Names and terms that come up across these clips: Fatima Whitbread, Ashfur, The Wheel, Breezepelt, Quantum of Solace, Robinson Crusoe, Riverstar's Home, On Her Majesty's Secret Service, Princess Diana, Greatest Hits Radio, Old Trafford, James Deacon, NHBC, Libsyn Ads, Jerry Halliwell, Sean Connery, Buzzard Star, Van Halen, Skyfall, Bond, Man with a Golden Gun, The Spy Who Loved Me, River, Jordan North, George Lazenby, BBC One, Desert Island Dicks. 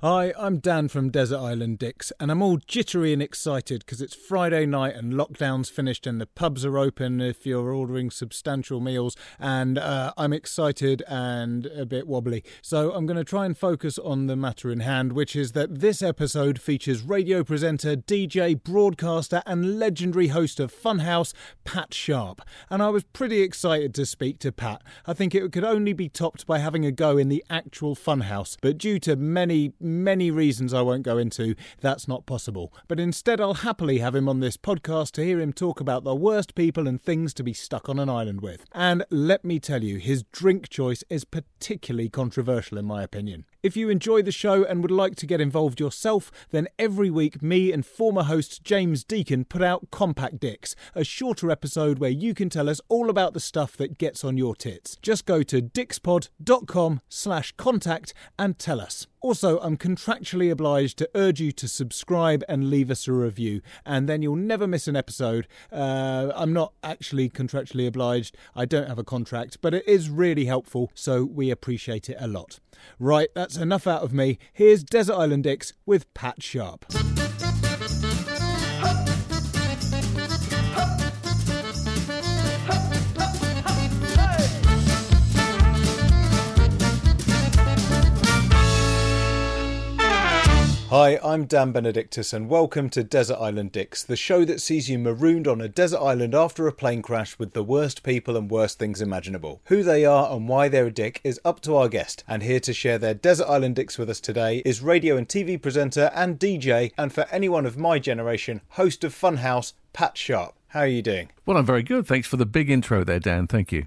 Hi, I'm Dan from Desert Island Dicks, and I'm all jittery and excited because it's Friday night and lockdown's finished and the pubs are open if you're ordering substantial meals, and I'm excited and a bit wobbly. So I'm going to try and focus on the matter in hand, which is that this episode features radio presenter, DJ, broadcaster and legendary host of Funhouse, Pat Sharp. And I was pretty excited to speak to Pat. I think it could only be topped by having a go in the actual Funhouse, but due to many reasons I won't go into, that's not possible. But instead I'll happily have him on this podcast to hear him talk about the worst people and things to be stuck on an island with. And let me tell you, his drink choice is particularly controversial in my opinion. If you enjoy the show and would like to get involved yourself, then every week me and former host James Deacon put out Compact Dicks, a shorter episode where you can tell us all about the stuff that gets on your tits. Just go to dickspod.com/contact and tell us. Also, I'm contractually obliged to urge you to subscribe and leave us a review, and then you'll never miss an episode. I'm not actually contractually obliged. I don't have a contract, but it is really helpful, so we appreciate it a lot. Right, that's enough out of me. Here's Desert Island Dicks with Pat Sharp. Hi, I'm Dan Benedictus and welcome to Desert Island Dicks, the show that sees you marooned on a desert island after a plane crash with the worst people and worst things imaginable. Who they are and why they're a dick is up to our guest, and here to share their Desert Island Dicks with us today is radio and TV presenter and DJ, and for anyone of my generation, host of Funhouse, Pat Sharp. How are you doing? Well, I'm very good. Thanks for the big intro there, Dan. Thank you.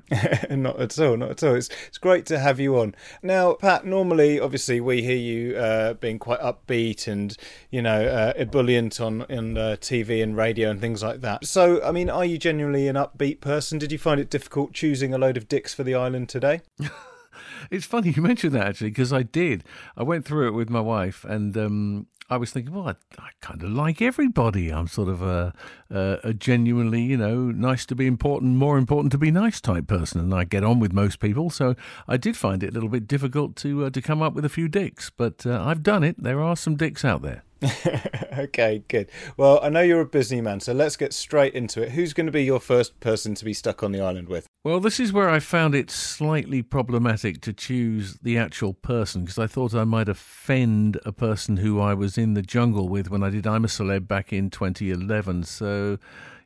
Not at all. It's great to have you on. Now, Pat, normally, obviously, we hear you being quite upbeat and, you know, ebullient on TV and radio and things like that. So, I mean, are you genuinely an upbeat person? Did you find it difficult choosing a load of dicks for the island today? It's funny you mentioned that, actually, because I did. I went through it with my wife and I was thinking, well, I kind of like everybody. I'm sort of a genuinely, you know, nice to be important, more important to be nice type person, and I get on with most people. So I did find it a little bit difficult to come up with a few dicks, but I've done it. There are some dicks out there. Okay, good. Well, I know you're a busy man, so let's get straight into it. Who's going to be your first person to be stuck on the island with? Well, this is where I found it slightly problematic to choose the actual person, because I thought I might offend a person who I was in the jungle with when I did I'm a Celeb back in 2011. So,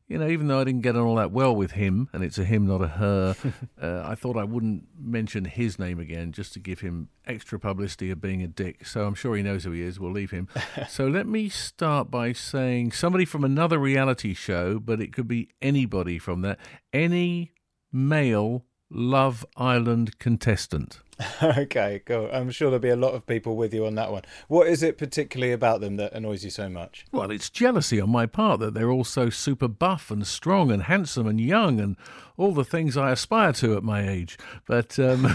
you know, even though I didn't get on all that well with him, and it's a him, not a her, I thought I wouldn't mention his name again just to give him extra publicity of being a dick. So I'm sure he knows who he is. We'll leave him. So let me start by saying somebody from another reality show, but it could be anybody from that. Any male Love Island contestant. Okay, cool. I'm sure there'll be a lot of people with you on that one. What is it particularly about them that annoys you so much? Well, it's jealousy on my part that they're all so super buff and strong and handsome and young and all the things I aspire to at my age. But kind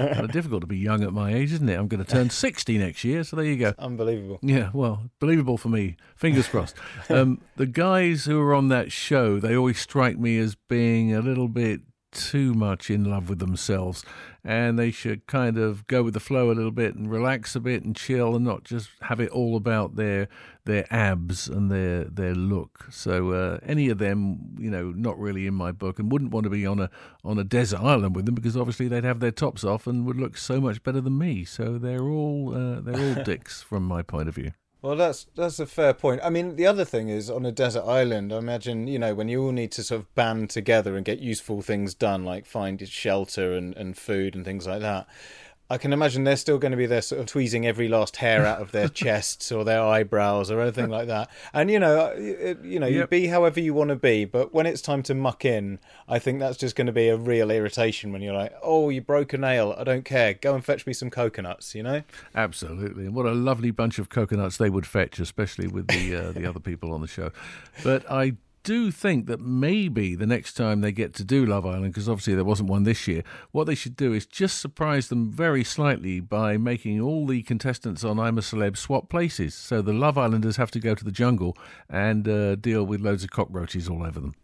of difficult to be young at my age, isn't it? I'm going to turn 60 next year, so there you go. It's unbelievable. Yeah, well, believable for me. Fingers crossed. The guys who are on that show, they always strike me as being a little bit too much in love with themselves, and they should kind of go with the flow a little bit and relax a bit and chill and not just have it all about their abs and their look. So any of them, you know, not really in my book, and wouldn't want to be on a desert island with them, because obviously they'd have their tops off and would look so much better than me. So they're all dicks from my point of view. Well, that's a fair point. I mean, the other thing is, on a desert island, I imagine, you know, when you all need to sort of band together and get useful things done, like find shelter and food and things like that, I can imagine they're still going to be there sort of tweezing every last hair out of their chests or their eyebrows or anything like that. And, you know, you be however you want to be. But when it's time to muck in, I think that's just going to be a real irritation when you're like, oh, you broke a nail. I don't care. Go and fetch me some coconuts, you know? Absolutely. And what a lovely bunch of coconuts they would fetch, especially with the other people on the show. But I do think that maybe the next time they get to do Love Island, because obviously there wasn't one this year, what they should do is just surprise them very slightly by making all the contestants on I'm a Celeb swap places. So the Love Islanders have to go to the jungle and deal with loads of cockroaches all over them.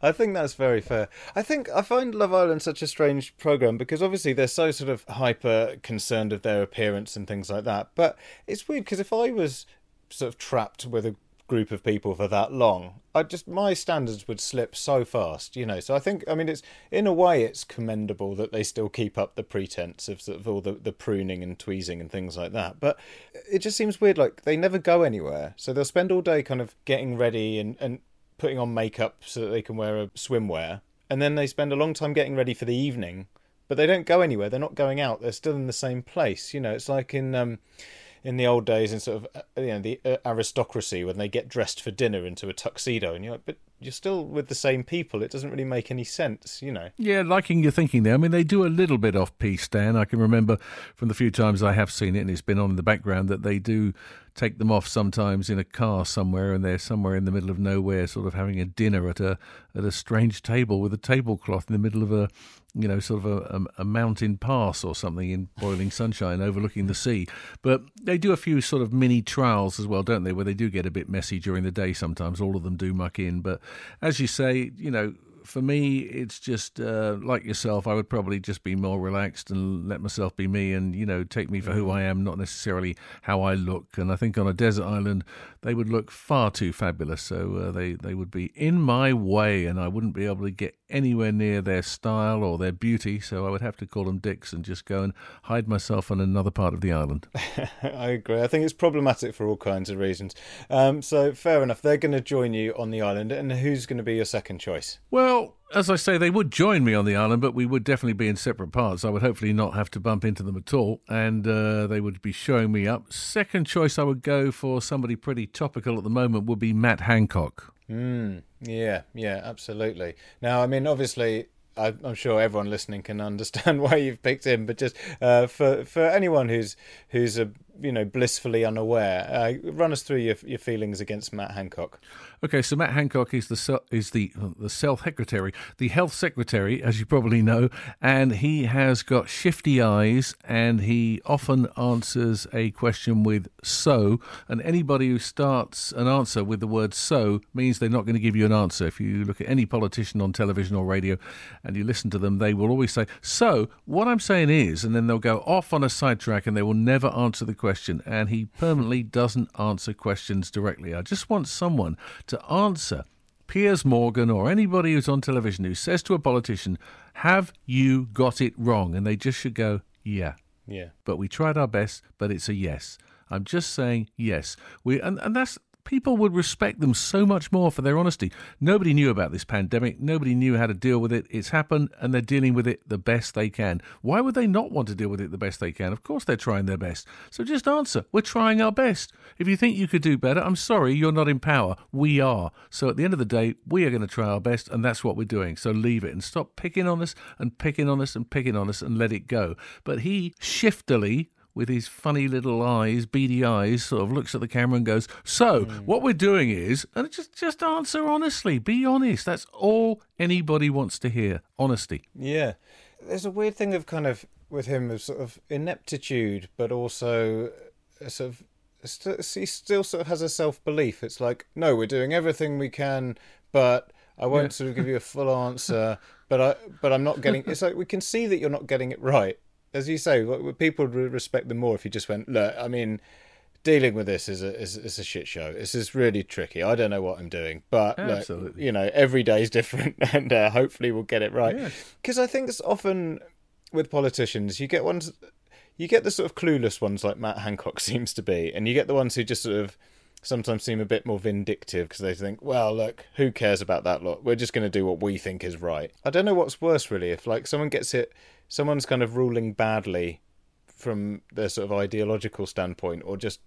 I think that's very fair. I think I find Love Island such a strange programme because obviously they're so sort of hyper concerned of their appearance and things like that. But it's weird because if I was sort of trapped with a group of people for that long, my standards would slip so fast, you know. So I think, I mean, it's in a way it's commendable that they still keep up the pretense of sort of all the pruning and tweezing and things like that. But it just seems weird, like they never go anywhere. So they'll spend all day kind of getting ready and putting on makeup so that they can wear a swimwear, and then they spend a long time getting ready for the evening, but they don't go anywhere. They're not going out. They're still in the same place, you know. It's like in the old days, in sort of, you know, the aristocracy, when they get dressed for dinner into a tuxedo, and you're like, but you're still with the same people. It doesn't really make any sense, you know. Yeah, liking your thinking there. I mean, they do a little bit off-piece, Dan. I can remember from the few times I have seen it, and it's been on in the background, that they do take them off sometimes in a car somewhere, and they're somewhere in the middle of nowhere, sort of having a dinner at a strange table with a tablecloth in the middle of a, you know, sort of a mountain pass or something in boiling sunshine overlooking the sea. But they do a few sort of mini trials as well, don't they, where they do get a bit messy during the day sometimes. All of them do muck in, but as you say, you know, for me, it's just like yourself, I would probably just be more relaxed and let myself be me and, you know, take me for who I am, not necessarily how I look. And I think on a desert island, they would look far too fabulous. So they would be in my way and I wouldn't be able to get anywhere near their style or their beauty. So I would have to call them dicks and just go and hide myself on another part of the island. I agree. I think it's problematic for all kinds of reasons. So fair enough. They're going to join you on the island. And who's going to be your second choice? Well, as I say, they would join me on the island, but we would definitely be in separate parts. I would hopefully not have to bump into them at all, and they would be showing me up. Second choice I would go for, somebody pretty topical at the moment, would be Matt Hancock. Yeah, absolutely. Now, I mean, obviously, I'm sure everyone listening can understand why you've picked him, but just for anyone who's a, you know, blissfully unaware, run us through your feelings against Matt Hancock. Okay, so Matt Hancock is the health secretary, as you probably know, and he has got shifty eyes, and he often answers a question with "so," and anybody who starts an answer with the word "so" means they're not going to give you an answer. If you look at any politician on television or radio and you listen to them, they will always say, "So, what I'm saying is," and then they'll go off on a sidetrack and they will never answer the question, and he permanently doesn't answer questions directly. I just want someone to answer Piers Morgan or anybody who's on television who says to a politician, "Have you got it wrong?" And they just should go, "Yeah. Yeah. But we tried our best, but it's a yes. I'm just saying yes." And that's... People would respect them so much more for their honesty. Nobody knew about this pandemic. Nobody knew how to deal with it. It's happened, and they're dealing with it the best they can. Why would they not want to deal with it the best they can? Of course they're trying their best. So just answer. We're trying our best. If you think you could do better, I'm sorry, you're not in power. We are. So at the end of the day, we are going to try our best, and that's what we're doing. So leave it and stop picking on us and picking on us and picking on us and let it go. But he shiftily, with his funny little eyes, beady eyes, sort of looks at the camera and goes, "So, what we're doing is," and just answer honestly. Be honest. That's all anybody wants to hear, honesty. Yeah. There's a weird thing of kind of, with him, of sort of ineptitude, but also sort of, he still sort of has a self-belief. It's like, no, we're doing everything we can, but I won't sort of give you a full answer, but I'm not getting, it's like, we can see that you're not getting it right. As you say, people would respect them more if you just went, "Look, I mean, dealing with this is a shit show. This is really tricky. I don't know what I'm doing, but look, you know, every day is different, and hopefully we'll get it right." Because I think it's often with politicians, you get ones. you get the sort of clueless ones like Matt Hancock seems to be, and you get the ones who just sort of sometimes seem a bit more vindictive because they think, well, look, who cares about that lot? We're just going to do what we think is right. I don't know what's worse, really, if like someone gets it, someone's kind of ruling badly from their sort of ideological standpoint, or just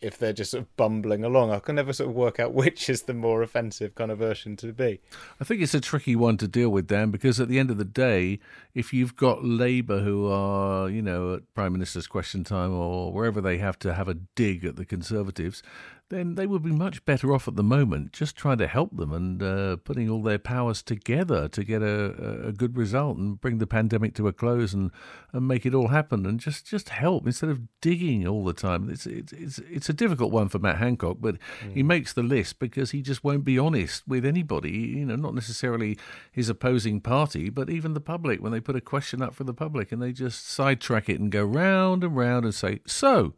if they're just sort of bumbling along. I can never sort of work out which is the more offensive kind of version to be. I think it's a tricky one to deal with, Dan, because at the end of the day, if you've got Labour who are, you know, at Prime Minister's Question Time or wherever they have to have a dig at the Conservatives, then they would be much better off at the moment just trying to help them and putting all their powers together to get a good result and bring the pandemic to a close and make it all happen and just help instead of digging all the time. It's a difficult one for Matt Hancock, but he makes the list because he just won't be honest with anybody, you know, not necessarily his opposing party, but even the public when they put a question up for the public and they just sidetrack it and go round and round and say, so.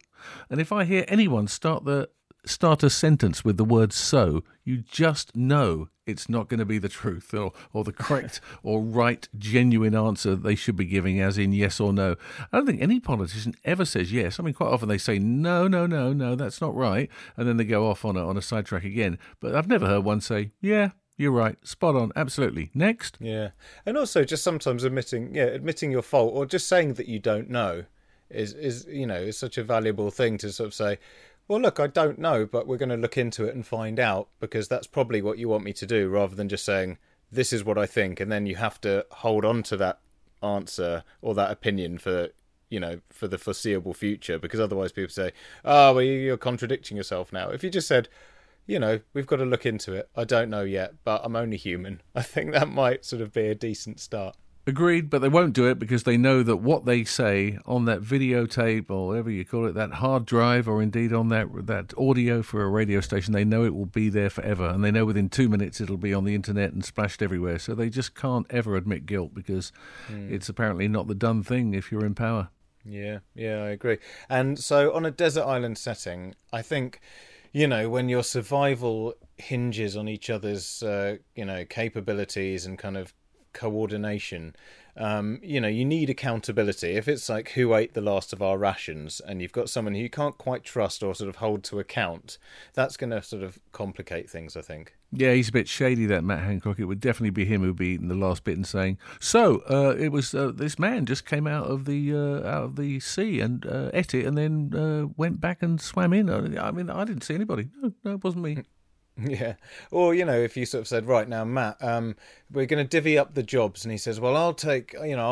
And if I hear anyone start a sentence with the word so, you just know it's not going to be the truth or the correct or right genuine answer they should be giving, as in yes or no. I don't think any politician ever says yes. I mean, quite often they say no, that's not right, and then they go off on a sidetrack again. But I've never heard one say, yeah, you're right, spot on, absolutely, next. Yeah, and also just sometimes admitting your fault or just saying that you don't know is you know, is such a valuable thing to sort of say, well, look, I don't know, but we're going to look into it and find out, because that's probably what you want me to do, rather than just saying, this is what I think, and then you have to hold on to that answer or that opinion for, you know, for the foreseeable future, because otherwise people say, oh, well, you're contradicting yourself now. If you just said, you know, we've got to look into it, I don't know yet, but I'm only human, I think that might sort of be a decent start. Agreed, but they won't do it because they know that what they say on that videotape or whatever you call it, that hard drive, or indeed on that audio for a radio station, they know it will be there forever, and they know within 2 minutes it'll be on the internet and splashed everywhere. So they just can't ever admit guilt because it's apparently not the done thing if you're in power. Yeah, I agree. And so on a desert island setting, I think, you know, when your survival hinges on each other's, you know, capabilities and kind of coordination, you know, you need accountability. If it's like, who ate the last of our rations, and you've got someone who you can't quite trust or sort of hold to account, that's going to sort of complicate things, I think. Yeah, he's a bit shady, that Matt Hancock. It would definitely be him who'd be eating the last bit and saying, so it was this man just came out of the sea and ate it and then went back and swam in. I mean, I didn't see anybody. No, it wasn't me. Yeah. Or, you know, if you sort of said, right now, Matt, we're going to divvy up the jobs. And he says, well, I'll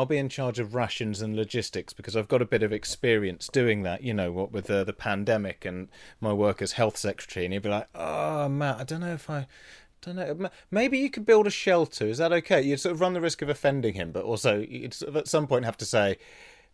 be in charge of rations and logistics because I've got a bit of experience doing that, you know, what with the pandemic and my work as health secretary. And he'd be like, oh, Matt, I don't know. Maybe you could build a shelter. Is that okay? You'd sort of run the risk of offending him, but also you'd sort of at some point have to say,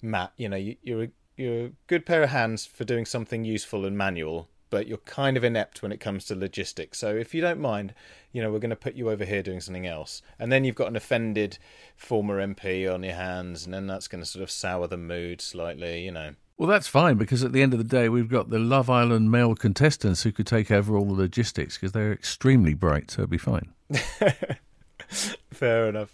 Matt, you know, you're a good pair of hands for doing something useful and manual, but you're kind of inept when it comes to logistics. So if you don't mind, you know, we're going to put you over here doing something else. And then you've got an offended former MP on your hands, and then that's going to sort of sour the mood slightly, you know. Well, that's fine, because at the end of the day, we've got the Love Island male contestants who could take over all the logistics because they're extremely bright, so it'll be fine. Fair enough.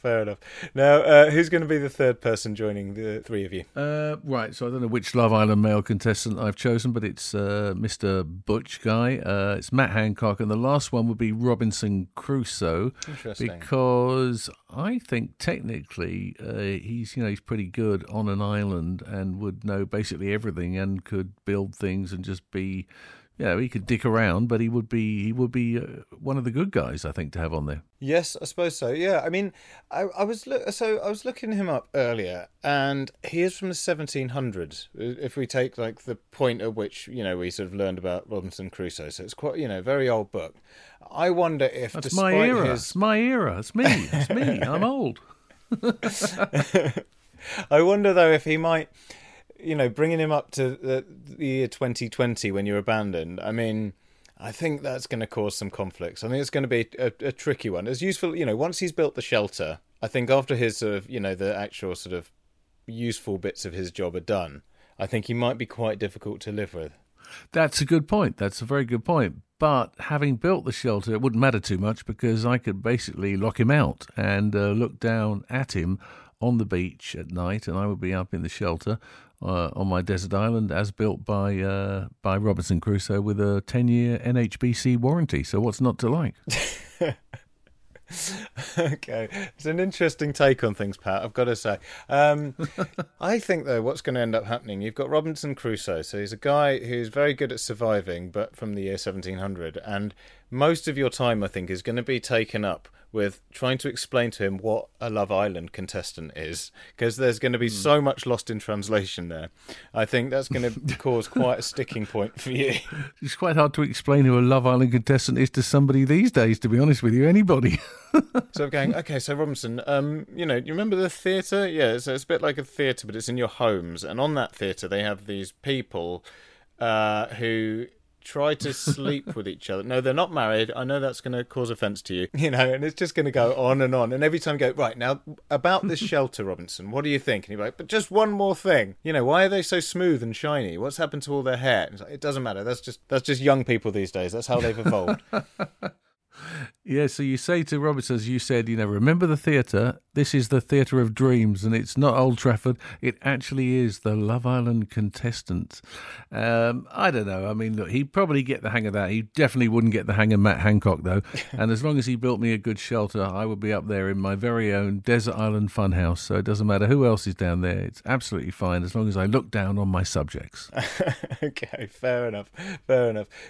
Now, who's going to be the third person joining the three of you? Right, so I don't know which Love Island male contestant I've chosen, but it's Mr. Butch guy. It's Matt Hancock, and the last one would be Robinson Crusoe. Interesting. Because I think technically he's pretty good on an island and would know basically everything and could build things and just be, you know, he could dick around, but he would be one of the good guys, I think, to have on there. Yes, I suppose so. Yeah, I mean, I was looking him up earlier, and he is from the 1700s. If we take like the point at which, you know, we sort of learned about Robinson Crusoe, so it's quite, you know, very old book. I wonder if that's despite my era. It's my era. It's me. I'm old. I wonder though if he might, you know, bringing him up to the year 2020 when you're abandoned, I mean, I think that's going to cause some conflicts. I think it's going to be a tricky one. It's useful, you know, once he's built the shelter, I think after his sort of, you know, the actual sort of useful bits of his job are done, I think he might be quite difficult to live with. That's a good point. That's a very good point. But having built the shelter, it wouldn't matter too much because I could basically lock him out and look down at him on the beach at night, and I would be up in the shelter on my desert island, as built by Robinson Crusoe, with a 10-year NHBC warranty. So what's not to like? Okay, it's an interesting take on things, Pat, I've got to say. I think, though, what's going to end up happening, you've got Robinson Crusoe, so he's a guy who's very good at surviving, but from the year 1700, and most of your time, I think, is going to be taken up with trying to explain to him what a Love Island contestant is, because there's going to be so much lost in translation there. I think that's going to cause quite a sticking point for you. It's quite hard to explain who a Love Island contestant is to somebody these days, to be honest with you, anybody. So I'm going, okay, so Robinson, you remember the theatre? Yeah, so it's a bit like a theatre, but it's in your homes. And on that theatre, they have these people who try to sleep with each other. No, they're not married. I know that's going to cause offence to you, and it's just going to go on. And every time you go, right, now, about this shelter, Robinson, what do you think? And you're like, but just one more thing. Why are they so smooth and shiny? What's happened to all their hair? And it's like, it doesn't matter. That's just young people these days. That's how they've evolved. Yeah, so you say to Robinson, as you said, remember the theatre? This is the theatre of dreams, and it's not Old Trafford. It actually is the Love Island contestant. I don't know. I mean, look, he'd probably get the hang of that. He definitely wouldn't get the hang of Matt Hancock, though. And as long as he built me a good shelter, I would be up there in my very own Desert Island Funhouse. So it doesn't matter who else is down there. It's absolutely fine, as long as I look down on my subjects. Okay, fair enough.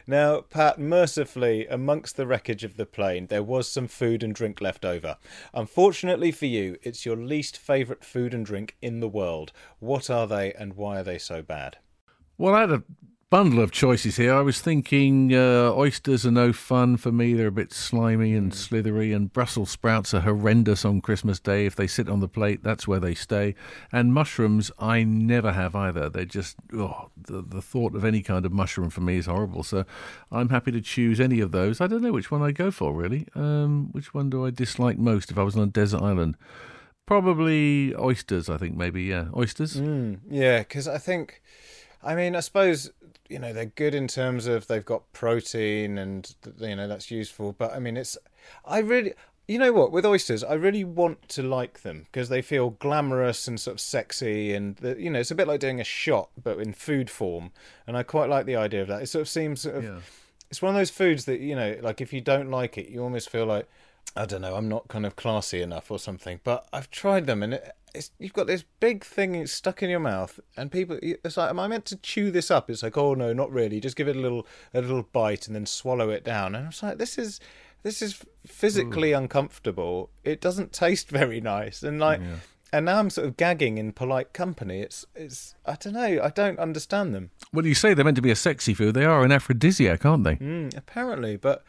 Now, Pat, mercifully, amongst the wreckage of the plane, there was some food and drink left over. Unfortunately for you, it's your least favourite food and drink in the world. What are they, and why are they so bad? Well, I had a bundle of choices here. I was thinking oysters are no fun for me. They're a bit slimy and slithery, and Brussels sprouts are horrendous on Christmas Day. If they sit on the plate, that's where they stay. And mushrooms, I never have either. They're just, the thought of any kind of mushroom for me is horrible. So I'm happy to choose any of those. I don't know which one I go for, really. Which one do I dislike most if I was on a desert island? Probably oysters, I think, maybe, yeah. Oysters? Yeah, because I suppose, they're good in terms of they've got protein and, that's useful. But, with oysters, I really want to like them because they feel glamorous and sort of sexy. And, it's a bit like doing a shot, but in food form. And I quite like the idea of that. It sort of seems it's one of those foods that, like if you don't like it, you almost feel like, I don't know, I'm not kind of classy enough or something. But I've tried them and you've got this big thing stuck in your mouth, and people, it's like, am I meant to chew this up? It's like, oh no, not really. Just give it a little bite and then swallow it down. And I was like, this is physically uncomfortable. It doesn't taste very nice, and and now I'm sort of gagging in polite company. It's I don't know. I don't understand them. Well, you say they're meant to be a sexy food. They are an aphrodisiac, aren't they? Apparently, but.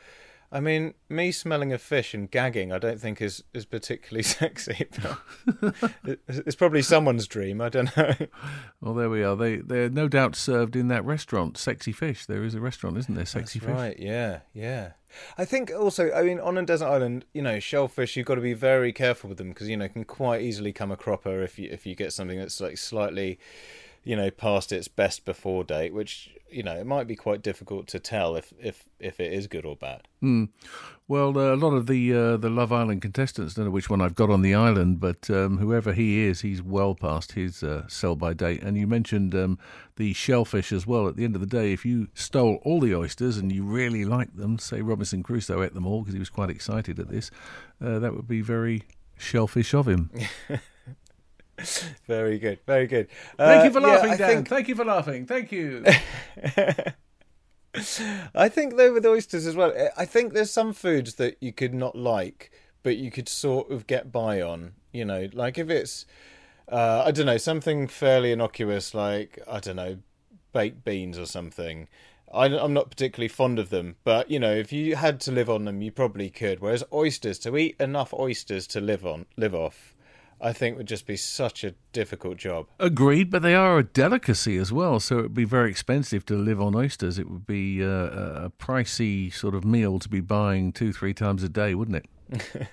Me smelling a fish and gagging, I don't think is particularly sexy. It's probably someone's dream, I don't know. Well, there we are. They're no doubt served in that restaurant, Sexy Fish. There is a restaurant, isn't there, Sexy Fish? That's right, yeah. I think also, on a desert island, shellfish, you've got to be very careful with them because, it can quite easily come a cropper if you get something that's like slightly, past its best before date, which... it might be quite difficult to tell if it is good or bad. Well, a lot of the Love Island contestants, I don't know which one I've got on the island, but whoever he is, he's well past his sell-by date. And you mentioned the shellfish as well. At the end of the day, if you stole all the oysters and you really liked them, say Robinson Crusoe ate them all because he was quite excited at this, that would be very shellfish of him. Very good. Thank you for laughing, Dan. Thank you for laughing. Thank you. I think, though, with oysters as well, I think there's some foods that you could not like, but you could sort of get by on, Like if it's, I don't know, something fairly innocuous like, I don't know, baked beans or something. I'm not particularly fond of them, but, if you had to live on them, you probably could. Whereas oysters, to eat enough oysters to live off, I think would just be such a difficult job. Agreed, but they are a delicacy as well, so it would be very expensive to live on oysters. It would be a pricey sort of meal to be buying 2-3 times a day, wouldn't it?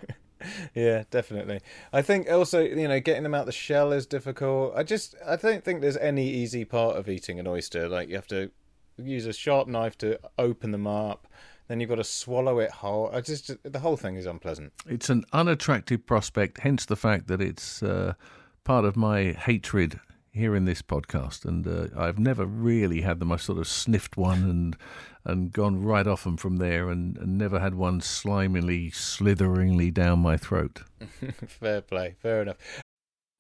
Yeah, definitely. I think also, getting them out the shell is difficult. I don't think there's any easy part of eating an oyster. Like, you have to use a sharp knife to open them up. Then you've got to swallow it whole. The whole thing is unpleasant. It's an unattractive prospect, hence the fact that it's part of my hatred here in this podcast, and I've never really had them. I've sort of sniffed one and gone right off them from there, and never had one slimily, slitheringly down my throat. Fair play. Fair enough.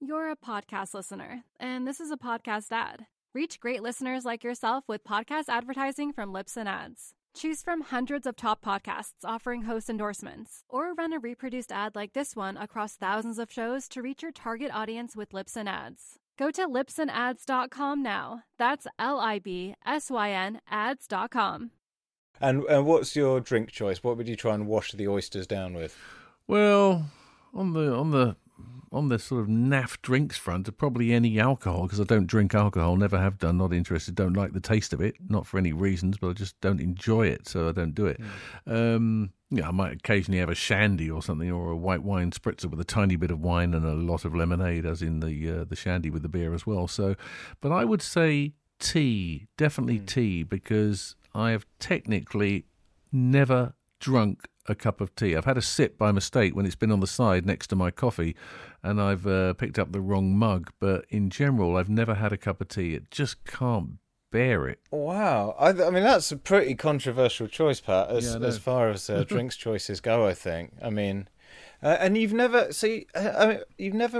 You're a podcast listener, and this is a podcast ad. Reach great listeners like yourself with podcast advertising from Libsyn Ads. Choose from hundreds of top podcasts offering host endorsements, or run a reproduced ad like this one across thousands of shows to reach your target audience with Libsyn Ads. Go to libsynads.com now. That's LIBSYN ads.com. And what's your drink choice? What would you try and wash the oysters down with? Well, on the sort of naff drinks front, probably any alcohol, because I don't drink alcohol, never have done, not interested, don't like the taste of it, not for any reasons, but I just don't enjoy it, so I don't do it. Mm. Yeah, I might occasionally have a shandy or something, or a white wine spritzer with a tiny bit of wine and a lot of lemonade, as in the shandy with the beer as well. So, but I would say tea, definitely tea, because I have technically never drunk a cup of tea. I've had a sip by mistake when it's been on the side next to my coffee, and I've picked up the wrong mug, but in general I've never had a cup of tea. It just can't bear it. Wow. I mean, that's a pretty controversial choice, Pat, as far as drinks choices go, I think. I mean, and you've never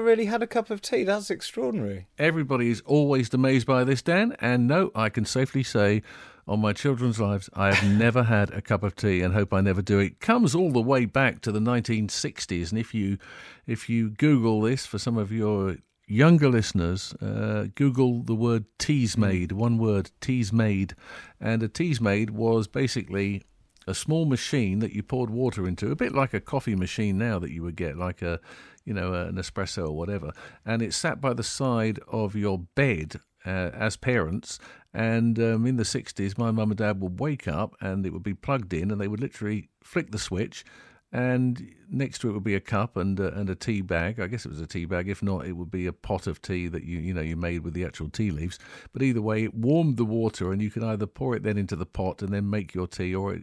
really had a cup of tea. That's extraordinary. Everybody is always amazed by this, Dan, and no, I can safely say on my children's lives, I have never had a cup of tea, and hope I never do. It comes all the way back to the 1960s, and if you Google this, for some of your younger listeners, Google the word Teasmade, one word, Teasmade, and a Teasmade was basically a small machine that you poured water into, a bit like a coffee machine now that you would get, like an espresso or whatever, and it sat by the side of your bed as parents. And in the 60s, my mum and dad would wake up and it would be plugged in, and they would literally flick the switch, and next to it would be a cup and a tea bag. I guess it was a tea bag. If not, it would be a pot of tea that you made with the actual tea leaves. But either way, it warmed the water, and you could either pour it then into the pot and then make your tea, or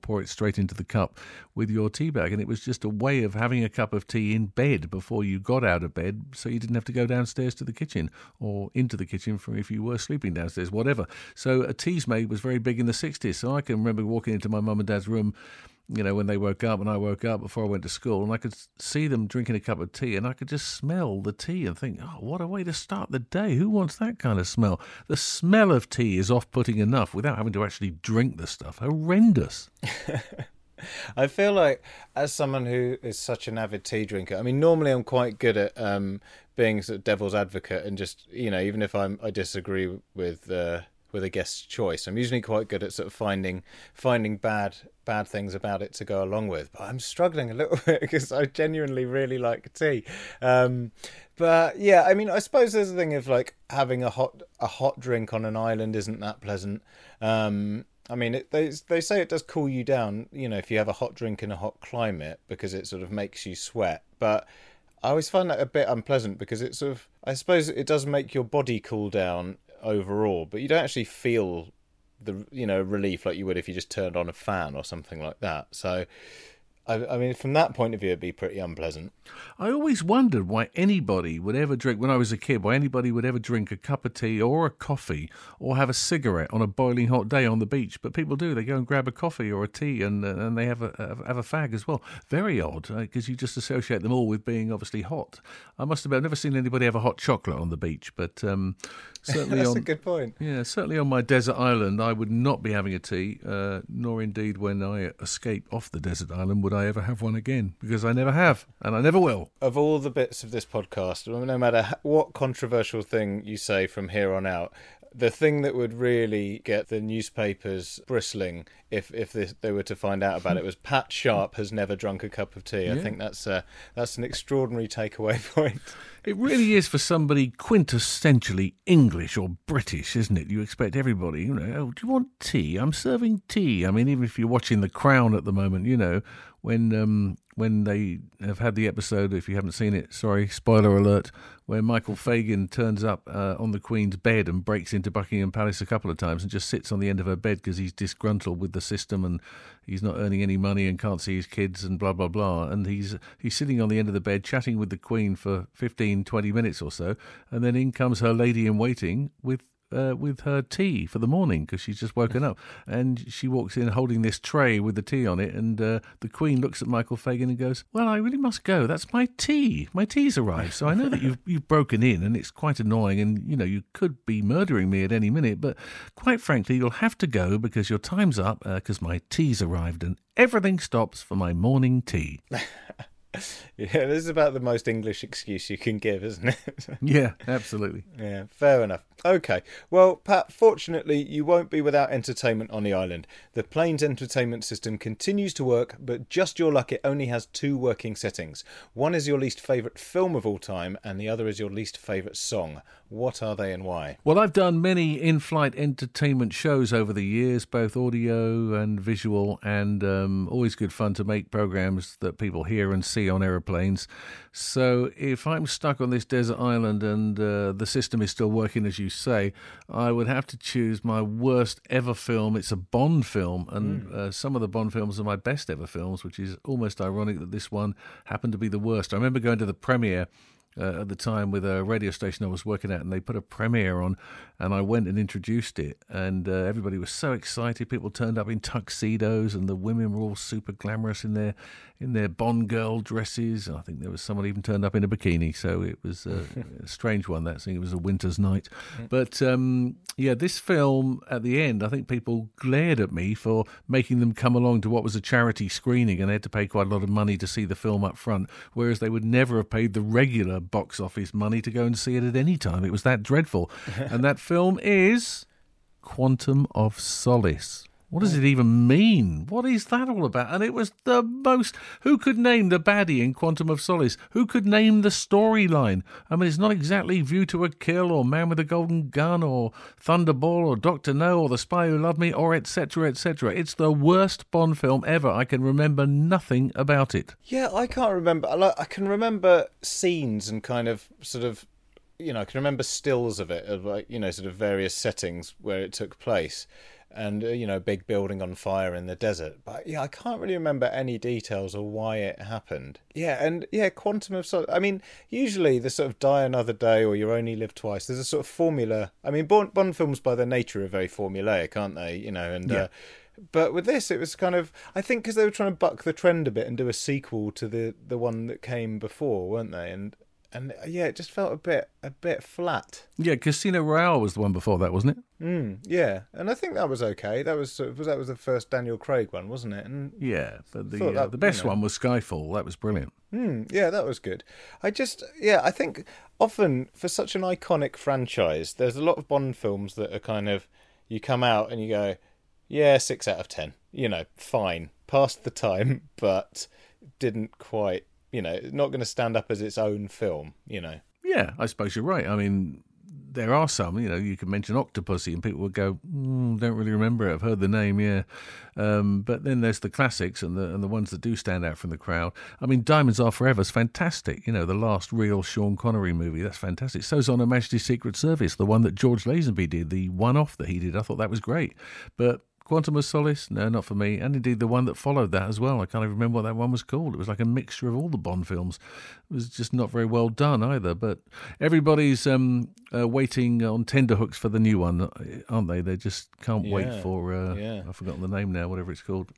pour it straight into the cup with your tea bag. And it was just a way of having a cup of tea in bed before you got out of bed, so you didn't have to go downstairs to the kitchen, or into the kitchen from if you were sleeping downstairs, whatever. So a Teasmade was very big in the 60s. So I can remember walking into my mum and dad's room, when they woke up, and I woke up before I went to school, and I could see them drinking a cup of tea, and I could just smell the tea and think, oh, what a way to start the day. Who wants that kind of smell? The smell of tea is off-putting enough without having to actually drink the stuff. Horrendous. I feel like, as someone who is such an avid tea drinker, I mean, normally I'm quite good at being sort of devil's advocate, and just, even if I disagree with a guest's choice, I'm usually quite good at sort of finding bad things about it to go along with. But I'm struggling a little bit because I genuinely really like tea. But yeah, I mean, I suppose there's a thing of like having a hot drink on an island isn't that pleasant. I mean, they say it does cool you down, if you have a hot drink in a hot climate, because it sort of makes you sweat. But I always find that a bit unpleasant, because it's sort of, I suppose it does make your body cool down overall, but you don't actually feel the relief like you would if you just turned on a fan or something like that. So I mean, from that point of view, it'd be pretty unpleasant. I always wondered why anybody would ever drink, when I was a kid, why anybody would ever drink a cup of tea or a coffee or have a cigarette on a boiling hot day on the beach. But people do. They go and grab a coffee or a tea, and they have a fag as well. Very odd, because you just associate them all with being obviously hot. I've never seen anybody have a hot chocolate on the beach, but certainly that's a good point. Yeah, certainly on my desert island, I would not be having a tea, nor indeed when I escape off the desert island would I ever have one again, because I never have, and I never will. Of all the bits of this podcast, no matter what controversial thing you say from here on out, the thing that would really get the newspapers bristling if they were to find out about it was Pat Sharp has never drunk a cup of tea. Yeah. I think that's an extraordinary takeaway point. It really is for somebody quintessentially English or British, isn't it? You expect everybody, oh, do you want tea? I'm serving tea. I mean, even if you're watching The Crown at the moment, when they have had the episode, if you haven't seen it, sorry, spoiler alert, where Michael Fagan turns up on the Queen's bed and breaks into Buckingham Palace a couple of times and just sits on the end of her bed because he's disgruntled with the system and he's not earning any money and can't see his kids and blah, blah, blah. And he's sitting on the end of the bed chatting with the Queen for 15, 20 minutes or so, and then in comes her lady-in-waiting with her tea for the morning because she's just woken up, and she walks in holding this tray with the tea on it, and the Queen looks at Michael Fagan and goes, well, I really must go, that's my tea, my tea's arrived, so I know that you've broken in and it's quite annoying and you know you could be murdering me at any minute, but quite frankly you'll have to go because your time's up because my tea's arrived and everything stops for my morning tea. Yeah, this is about the most English excuse you can give, isn't it? Yeah, absolutely. Yeah, fair enough. Okay, well, Pat, fortunately, you won't be without entertainment on the island. The plane's entertainment system continues to work, but just your luck, it only has two working settings. One is your least favourite film of all time, and the other is your least favourite song. What are they and why? Well, I've done many in-flight entertainment shows over the years, both audio and visual, and always good fun to make programmes that people hear and see on aeroplanes. So if I'm stuck on this desert island and the system is still working, as you say, I would have to choose my worst ever film. It's a Bond film, and some of the Bond films are my best ever films, which is almost ironic that this one happened to be the worst. I remember going to the premiere at the time with a radio station I was working at, and they put a premiere on, and I went and introduced it, and everybody was so excited. People turned up in tuxedos, and the women were all super glamorous in their Bond girl dresses. I think there was someone even turned up in a bikini, so it was a strange one, that thing. It was a winter's night. But yeah, this film at the end, I think people glared at me for making them come along to what was a charity screening, and they had to pay quite a lot of money to see the film up front, whereas they would never have paid the regular box office money to go and see it at any time. It was that dreadful. And that film is Quantum of Solace. What does it even mean? What is that all about? And it was the most... Who could name the baddie in Quantum of Solace? Who could name the storyline? I mean, it's not exactly View to a Kill or Man with a Golden Gun or Thunderball or Dr. No or The Spy Who Loved Me or etc., etc. It's the worst Bond film ever. I can remember nothing about it. Yeah, I can't remember. I can remember scenes and kind of sort of... You know, I can remember stills of it, of like, you know, sort of various settings where it took place. And, you know, big building on fire in the desert. But, yeah, I can't really remember any details or why it happened. Yeah, and, yeah, Quantum of Solace. I mean, usually the sort of die another day or you only live twice, there's a sort of formula. I mean, Bond films by their nature are very formulaic, aren't they? You know, and... Yeah. But with this, it was kind of... I think because they were trying to buck the trend a bit and do a sequel to the one that came before, weren't they? And yeah, it just felt a bit flat. Yeah, Casino Royale was the one before that, wasn't it? Yeah, and I think that was okay. That was the first Daniel Craig one, wasn't it? And yeah, but the best one was Skyfall. That was brilliant. Yeah, that was good. I think often for such an iconic franchise, there's a lot of Bond films that are kind of, you come out and you go, yeah, 6 out of 10. You know, fine, passed the time, but didn't quite. You know, not going to stand up as its own film, you know. Yeah, I suppose you're right. I mean, there are some, you know, you can mention Octopussy and people would go, don't really remember it. I've heard the name, yeah. But then there's the classics and the ones that do stand out from the crowd. I mean, Diamonds Are Forever's fantastic. You know, the last real Sean Connery movie, that's fantastic. So's on Her Majesty's Secret Service, the one that George Lazenby did, the one-off that he did. I thought that was great. But... Quantum of Solace? No, not for me. And indeed the one that followed that as well. I can't even remember what that one was called. It was like a mixture of all the Bond films. It was just not very well done either. But everybody's waiting on tenterhooks for the new one, aren't they? They just can't wait for... I've forgotten the name now, whatever it's called.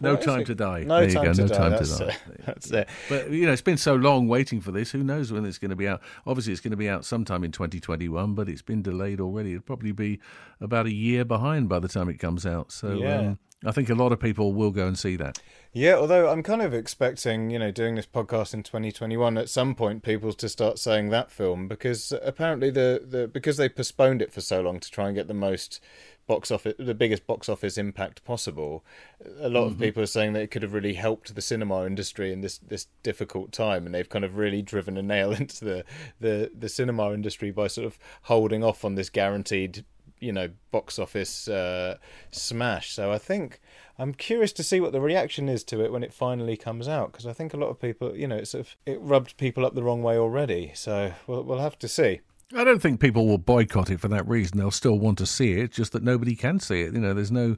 No Time to Die. No Time to Die. That's it. But, you know, it's been so long waiting for this. Who knows when it's going to be out? Obviously, it's going to be out sometime in 2021, but it's been delayed already. It'll probably be about a year behind by the time it comes out. So I think a lot of people will go and see that. Yeah, although I'm kind of expecting, you know, doing this podcast in 2021, at some point people to start saying that film, because apparently because they postponed it for so long to try and get the most... box office, the biggest box office impact possible. A lot of people are saying that it could have really helped the cinema industry in this difficult time, and they've kind of really driven a nail into the cinema industry by sort of holding off on this guaranteed you know, box office smash. So I think I'm curious to see what the reaction is to it when it finally comes out, because I think a lot of people, you know, it sort of, it rubbed people up the wrong way already. So we'll have to see. I don't think people will boycott it for that reason. They'll still want to see it, just that nobody can see it. You know, there's no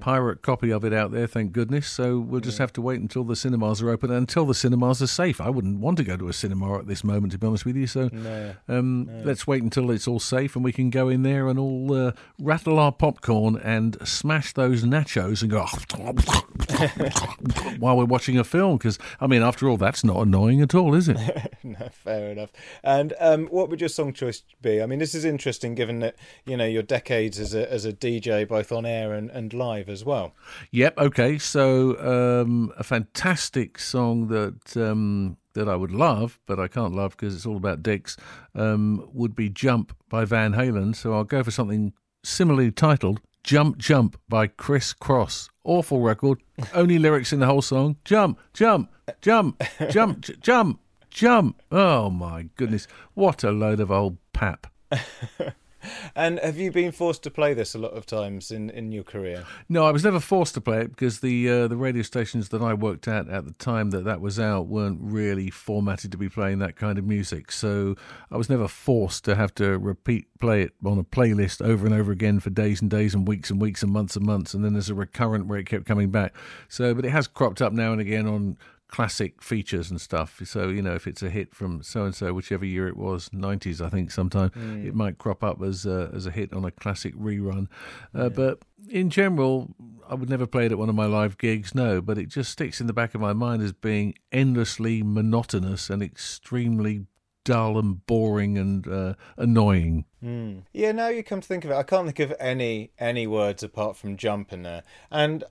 pirate copy of it out there, thank goodness. So we'll just have to wait until the cinemas are open, and until the cinemas are safe. I wouldn't want to go to a cinema at this moment, to be honest with you. So let's wait until it's all safe and we can go in there and all rattle our popcorn and smash those nachos and go while we're watching a film. Because, I mean, after all, that's not annoying at all, is it? No, fair enough. And what would your song choice be? I mean, this is interesting given that, you know, your decades as a DJ, both on air and live as well. Yep. Okay. So a fantastic song that I would love, but I can't love because it's all about dicks, would be Jump by Van Halen. So I'll go for something similarly titled Jump, Jump by Kris Kross. Awful record. Only lyrics in the whole song. Jump, jump, jump, jump, jump. Jump! Oh, my goodness. What a load of old pap. And have you been forced to play this a lot of times in your career? No, I was never forced to play it because the radio stations that I worked at the time that was out weren't really formatted to be playing that kind of music. So I was never forced to have to play it on a playlist over and over again for days and days and weeks and weeks and months. And then there's a recurrent where it kept coming back. So, but it has cropped up now and again on classic features and stuff, so you know, if it's a hit from so and so, whichever year it was, 90s I think, sometime it might crop up as a hit on a classic rerun, but in general I would never play it at one of my live gigs, no, but it just sticks in the back of my mind as being endlessly monotonous and extremely dull and boring and annoying. Yeah, now you come to think of it, I can't think of any words apart from jump in there. And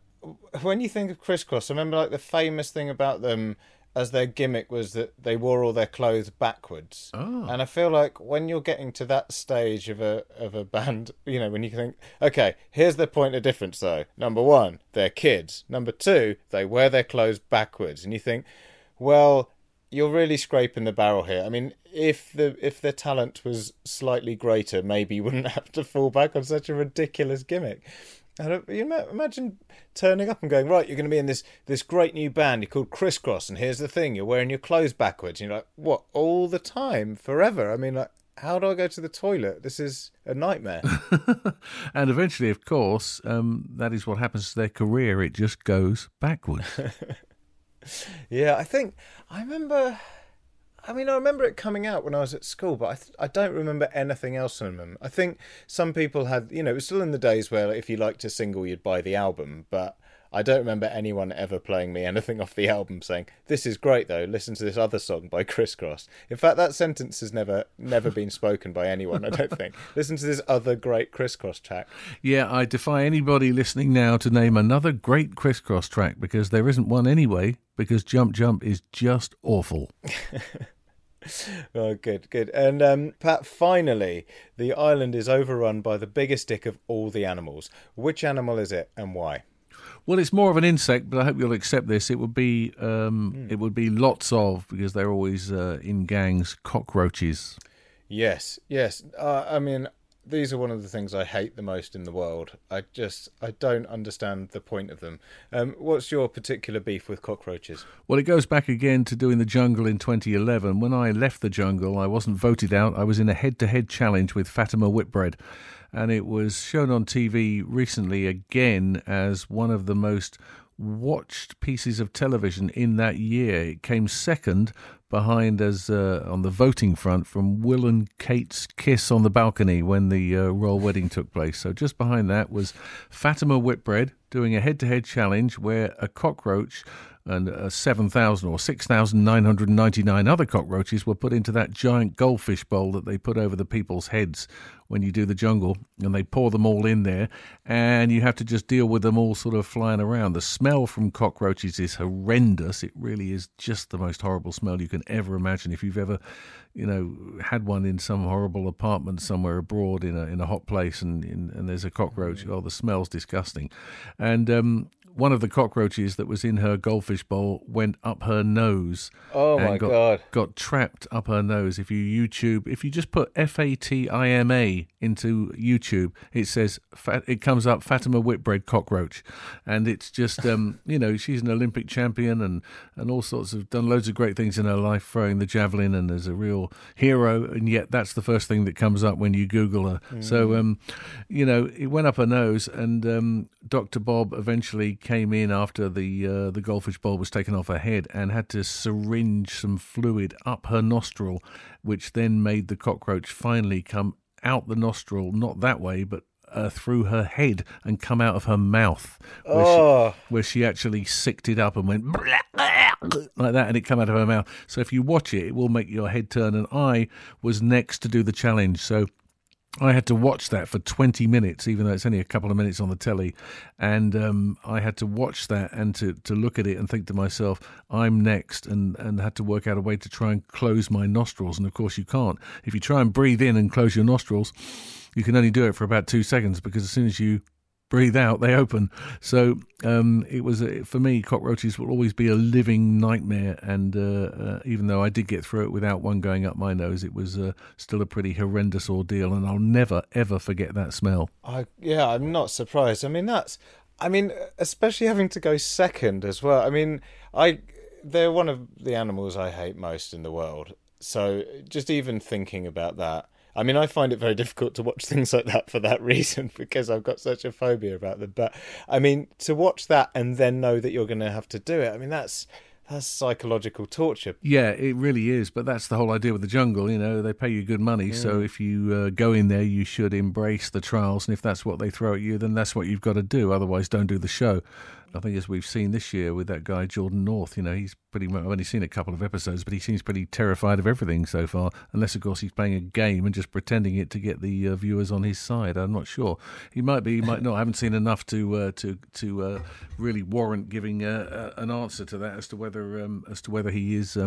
when you think of Kris Kross, I remember like the famous thing about them as their gimmick was that they wore all their clothes backwards. Oh. And I feel like when you're getting to that stage of a band, you know, when you think, okay, here's the point of difference though. Number one, they're kids. Number two, they wear their clothes backwards. And you think, well, you're really scraping the barrel here. I mean, if their talent was slightly greater, maybe you wouldn't have to fall back on such a ridiculous gimmick. Imagine turning up and going, right, you're going to be in this great new band, you're called Kris Kross, and here's the thing, you're wearing your clothes backwards. And you're like, what, all the time, forever? I mean, like, how do I go to the toilet? This is a nightmare. And eventually, of course, that is what happens to their career. It just goes backwards. Yeah, I remember it coming out when I was at school, but I don't remember anything else from them. I think some people had, you know, it was still in the days where like, if you liked a single, you'd buy the album, but I don't remember anyone ever playing me anything off the album saying, this is great though, listen to this other song by Kris Kross. In fact, that sentence has never been spoken by anyone, I don't think. Listen to this other great Kris Kross track. Yeah, I defy anybody listening now to name another great Kris Kross track, because there isn't one anyway, because Jump Jump is just awful. Oh, good. And Pat, finally, the island is overrun by the biggest dick of all the animals. Which animal is it and why? Well, it's more of an insect, but I hope you'll accept this. It would be lots of, because they're always in gangs, cockroaches. Yes. I mean, these are one of the things I hate the most in the world. I don't understand the point of them. What's your particular beef with cockroaches? Well, it goes back again to doing The Jungle in 2011. When I left The Jungle, I wasn't voted out. I was in a head-to-head challenge with Fatima Whitbread. And it was shown on TV recently again as one of the most watched pieces of television in that year. It came second behind as on the voting front from Will and Kate's Kiss on the Balcony when the royal wedding took place. So just behind that was Fatima Whitbread doing a head-to-head challenge where a cockroach and 7,000 or 6,999 other cockroaches were put into that giant goldfish bowl that they put over the people's heads when you do The Jungle, and they pour them all in there, and you have to just deal with them all sort of flying around. The smell from cockroaches is horrendous. It really is just the most horrible smell you can ever imagine. If you've ever, you know, had one in some horrible apartment somewhere abroad in a hot place and there's a cockroach, oh, the smell's disgusting. And one of the cockroaches that was in her goldfish bowl went up her nose. Oh, my God. Got trapped up her nose. If you YouTube, if you just put Fatima into YouTube, it says, it comes up Fatima Whitbread cockroach. And it's just, you know, she's an Olympic champion and all sorts of, done loads of great things in her life, throwing the javelin and as a real hero. And yet that's the first thing that comes up when you Google her. Mm. So, you know, it went up her nose and Dr. Bob eventually came in after the goldfish bowl was taken off her head and had to syringe some fluid up her nostril, which then made the cockroach finally come out the nostril, not that way, but through her head and come out of her mouth, where she actually sicked it up and went like that, and it came out of her mouth. So if you watch it, it will make your head turn, and I was next to do the challenge, so I had to watch that for 20 minutes, even though it's only a couple of minutes on the telly. And I had to watch that and to look at it and think to myself, I'm next, and had to work out a way to try and close my nostrils. And, of course, you can't. If you try and breathe in and close your nostrils, you can only do it for about 2 seconds because as soon as you breathe out, they open. So it was, for me, cockroaches will always be a living nightmare. And even though I did get through it without one going up my nose, it was still a pretty horrendous ordeal. And I'll never, ever forget that smell. Yeah, I'm not surprised. I mean, especially having to go second as well. I mean, they're one of the animals I hate most in the world. So just even thinking about that, I mean, I find it very difficult to watch things like that for that reason, because I've got such a phobia about them. But, I mean, to watch that and then know that you're going to have to do it, I mean, that's psychological torture. Yeah, it really is. But that's the whole idea with the jungle. You know, they pay you good money. Yeah. So if you go in there, you should embrace the trials. And if that's what they throw at you, then that's what you've got to do. Otherwise, don't do the show. I think as we've seen this year with that guy, Jordan North, you know, he's pretty much, I've only seen a couple of episodes, but he seems pretty terrified of everything so far, unless, of course, he's playing a game and just pretending it to get the viewers on his side. I'm not sure. He might be, he might not. I haven't seen enough to really warrant giving an answer to that as to whether he is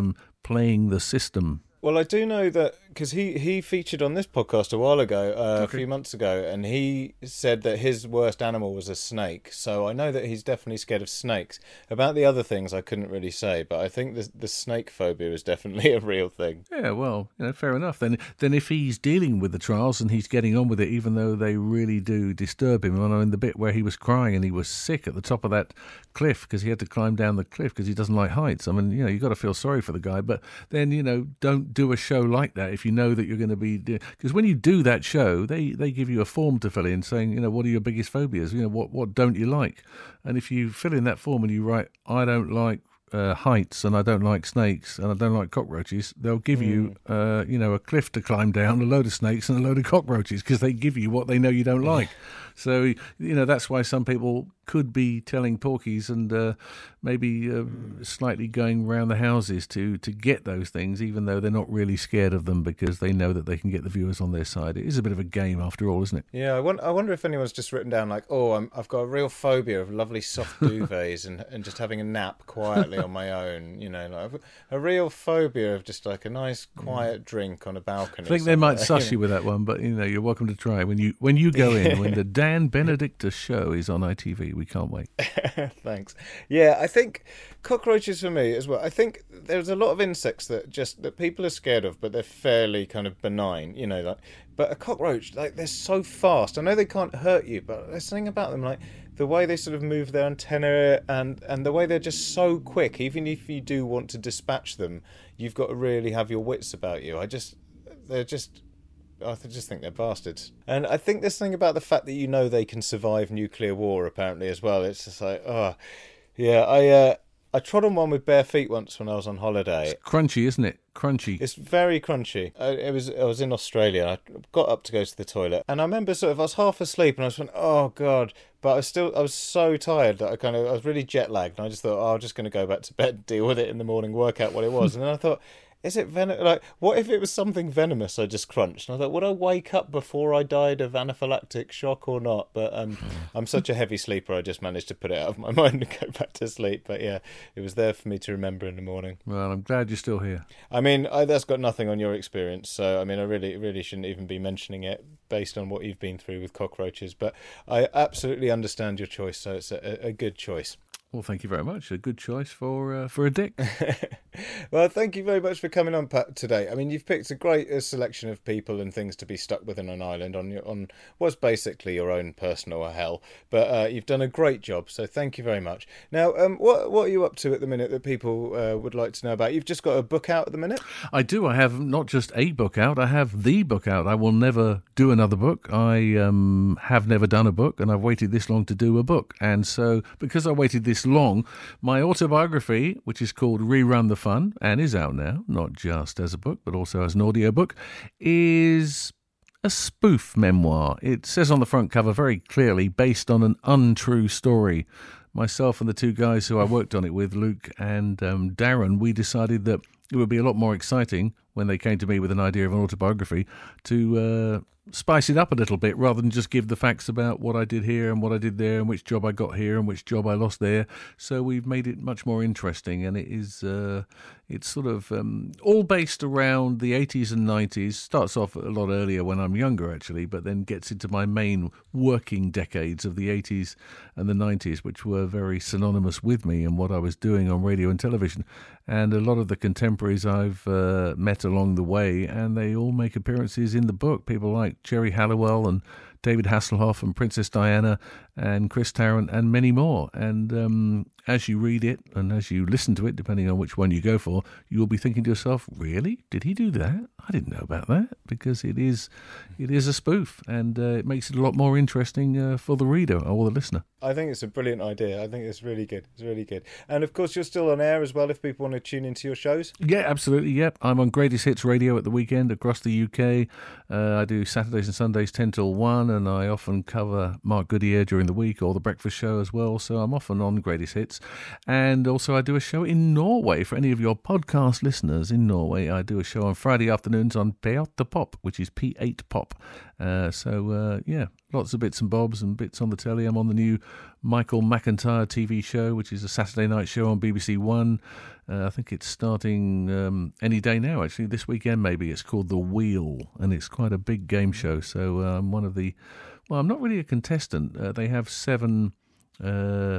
playing the system. Well, I do know that because he featured on this podcast a while ago, a few months ago, and he said that his worst animal was a snake. So I know that he's definitely scared of snakes. About the other things, I couldn't really say, but I think the snake phobia is definitely a real thing. Yeah, well, you know, fair enough. Then if he's dealing with the trials and he's getting on with it, even though they really do disturb him, and I mean, the bit where he was crying and he was sick at the top of that cliff because he had to climb down the cliff because he doesn't like heights. I mean, you know, you've got to feel sorry for the guy, but then, you know, don't do a show like that if you know that you're going to be, because when you do that show, they give you a form to fill in saying, you know, what are your biggest phobias, you know, what don't you like, and if you fill in that form and you write, I don't like heights and I don't like snakes and I don't like cockroaches, they'll give you you know, a cliff to climb down, a load of snakes and a load of cockroaches, because they give you what they know you don't like. So, you know, that's why some people could be telling porkies and maybe slightly going round the houses to get those things, even though they're not really scared of them, because they know that they can get the viewers on their side. It is a bit of a game after all, isn't it? Yeah, I wonder if anyone's just written down like, I've got a real phobia of lovely soft duvets and just having a nap quietly on my own, you know, like a real phobia of just like a nice quiet drink on a balcony. I think they might suss you with that one, but, you know, you're welcome to try when you go in, when the Dan Benedictus show is on ITV. We can't wait. Thanks. Yeah, I think cockroaches for me as well. I think there's a lot of insects that people are scared of, but they're fairly kind of benign, you know. Like, but a cockroach, like, they're so fast. I know they can't hurt you, but there's something about them, like the way they sort of move their antennae and the way they're just so quick. Even if you do want to dispatch them, you've got to really have your wits about you. I just think they're bastards. And I think this thing about the fact that, you know, they can survive nuclear war, apparently, as well. It's just like, I trod on one with bare feet once when I was on holiday. It's crunchy, isn't it? Crunchy. It's very crunchy. I was in Australia. I got up to go to the toilet, and I remember I was half asleep, and I just went, "Oh God!" But I was so tired that I was really jet lagged, and I just thought, "I'm just going to go back to bed, deal with it in the morning, work out what it was." And then I thought, Is it venom? Like, what if it was something venomous I just crunched? And I thought, would I wake up before I died of anaphylactic shock or not? But I'm such a heavy sleeper, I just managed to put it out of my mind and go back to sleep. But yeah, it was there for me to remember in the morning. Well, I'm glad you're still here. I mean, that's got nothing on your experience. So, I mean, I really shouldn't even be mentioning it based on what you've been through with cockroaches. But I absolutely understand your choice. So it's a good choice. Well, thank you very much. A good choice for a dick. Well, thank you very much for coming on, Pat, today. I mean, you've picked a great selection of people and things to be stuck with in an island on what's basically your own personal hell. But you've done a great job, so thank you very much. Now, what are you up to at the minute that people would like to know about? You've just got a book out at the minute? I do. I have not just a book out. I have the book out. I will never do another book. I have never done a book, and I've waited this long to do a book. And so, because I waited this long, my autobiography, which is called Rerun the Fun and is out now, not just as a book but also as an audiobook, is a spoof memoir. It says on the front cover very clearly, based on an untrue story. Myself and the two guys who I worked on it with, Luke and Darren, we decided that it would be a lot more exciting when they came to me with an idea of an autobiography to spice it up a little bit, rather than just give the facts about what I did here and what I did there and which job I got here and which job I lost there. So we've made it much more interesting, and it is it's sort of all based around the 80s and 90s. Starts off a lot earlier when I'm younger, actually, but then gets into my main working decades of the 80s and the 90s, which were very synonymous with me and what I was doing on radio and television. And a lot of the contemporaries I've met along the way, and they all make appearances in the book. People like Jerry Halliwell and David Hasselhoff and Princess Diana and Chris Tarrant and many more. And as you read it and as you listen to it, depending on which one you go for, you'll be thinking to yourself, really? Did he do that? I didn't know about that, because it is a spoof, and it makes it a lot more interesting for the reader or the listener. I think it's a brilliant idea. I think it's really good. It's really good. And, of course, you're still on air as well if people want to tune into your shows. Yeah, absolutely, yep. I'm on Greatest Hits Radio at the weekend across the UK. I do Saturdays and Sundays 10 till 1, and I often cover Mark Goodyear during the week or The Breakfast Show as well, so I'm often on Greatest Hits. And also I do a show in Norway. For any of your podcast listeners in Norway, I do a show on Friday afternoons on P8 Pop, which is P8 Pop. Yeah, lots of bits and bobs and bits on the telly. I'm on the new Michael McIntyre TV show, which is a Saturday night show on BBC One. I think it's starting any day now, actually, this weekend maybe. It's called The Wheel, and it's quite a big game show. So I'm one of the... Well, I'm not really a contestant. They have 7...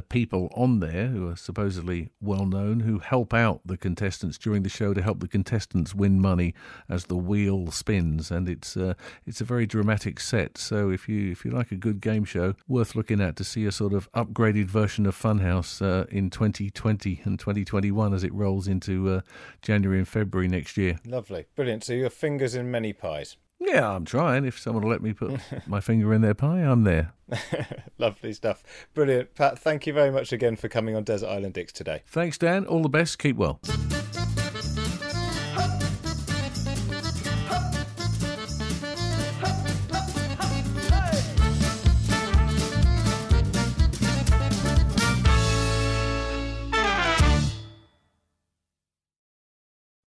people on there who are supposedly well known, who help out the contestants during the show to help the contestants win money as the wheel spins. And it's a very dramatic set, so if you like a good game show, worth looking at to see a sort of upgraded version of Funhouse in 2020 and 2021 as it rolls into January and February next year. Lovely, brilliant. So your finger's in many pies. Yeah, I'm trying. If someone will let me put my finger in their pie, I'm there. Lovely stuff. Brilliant. Pat, thank you very much again for coming on Desert Island Dicks today. Thanks, Dan. All the best. Keep well.